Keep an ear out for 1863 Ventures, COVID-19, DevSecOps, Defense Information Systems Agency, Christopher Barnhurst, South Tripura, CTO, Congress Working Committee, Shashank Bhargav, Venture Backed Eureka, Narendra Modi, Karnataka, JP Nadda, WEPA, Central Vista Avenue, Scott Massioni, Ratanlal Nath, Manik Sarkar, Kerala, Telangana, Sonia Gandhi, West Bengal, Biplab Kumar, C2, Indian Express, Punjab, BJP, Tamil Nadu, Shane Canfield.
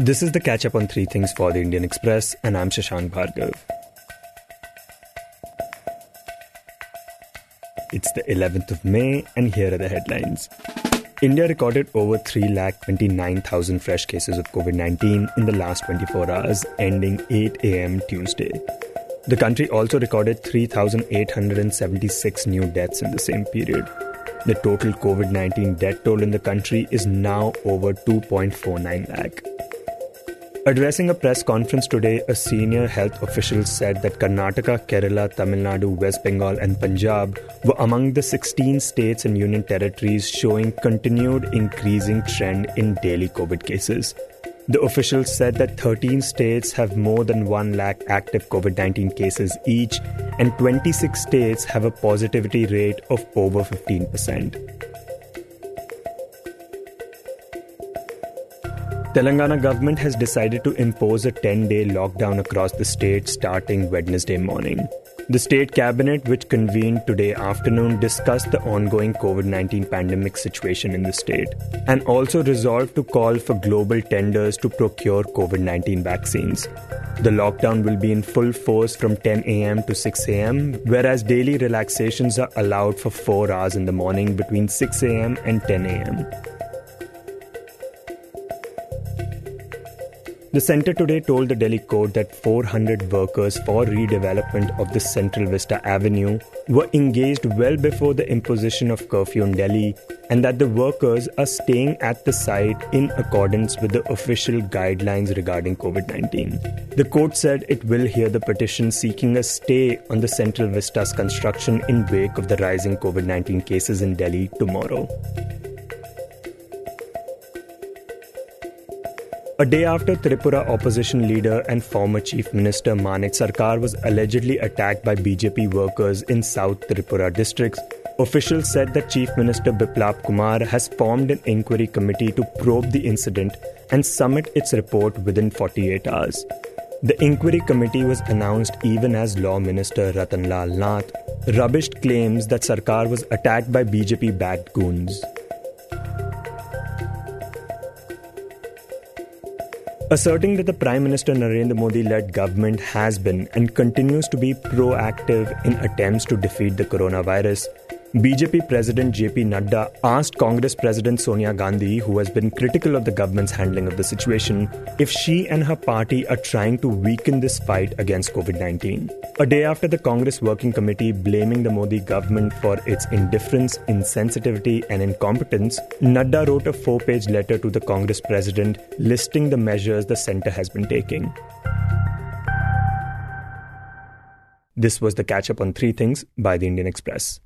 This is the catch-up on three things for the Indian Express, and I'm Shashank Bhargav. It's the 11th of May, and here are the headlines. India recorded over 329,000 fresh cases of COVID-19 in the last 24 hours, ending 8 a.m. Tuesday. The country also recorded 3,876 new deaths in the same period. The total COVID-19 death toll in the country is now over 2.49 lakh. Addressing a press conference today, a senior health official said that Karnataka, Kerala, Tamil Nadu, West Bengal and Punjab were among the 16 states and union territories showing continued increasing trend in daily COVID cases. The official said that 13 states have more than 1 lakh active COVID-19 cases each, and 26 states have a positivity rate of over 15%. Telangana government has decided to impose a 10-day lockdown across the state starting Wednesday morning. The state cabinet, which convened today afternoon, discussed the ongoing COVID-19 pandemic situation in the state and also resolved to call for global tenders to procure COVID-19 vaccines. The lockdown will be in full force from 10 a.m. to 6 a.m., whereas daily relaxations are allowed for 4 hours in the morning between 6 a.m. and 10 a.m. The centre today told the Delhi court that 400 workers for redevelopment of the Central Vista Avenue were engaged well before the imposition of curfew in Delhi, and that the workers are staying at the site in accordance with the official guidelines regarding COVID-19. The court said it will hear the petition seeking a stay on the Central Vista's construction in wake of the rising COVID-19 cases in Delhi tomorrow. A day after Tripura opposition leader and former Chief Minister Manik Sarkar was allegedly attacked by BJP workers in South Tripura districts, officials said that Chief Minister Biplab Kumar has formed an inquiry committee to probe the incident and submit its report within 48 hours. The inquiry committee was announced even as Law Minister Ratanlal Nath rubbished claims that Sarkar was attacked by BJP-backed goons. Asserting that the Prime Minister Narendra Modi-led government has been and continues to be proactive in attempts to defeat the coronavirus, BJP President JP Nadda asked Congress President Sonia Gandhi, who has been critical of the government's handling of the situation, if she and her party are trying to weaken this fight against COVID-19. A day after the Congress Working Committee blaming the Modi government for its indifference, insensitivity and incompetence, Nadda wrote a 4-page letter to the Congress President listing the measures the centre has been taking. This was the catch-up on three things by the Indian Express.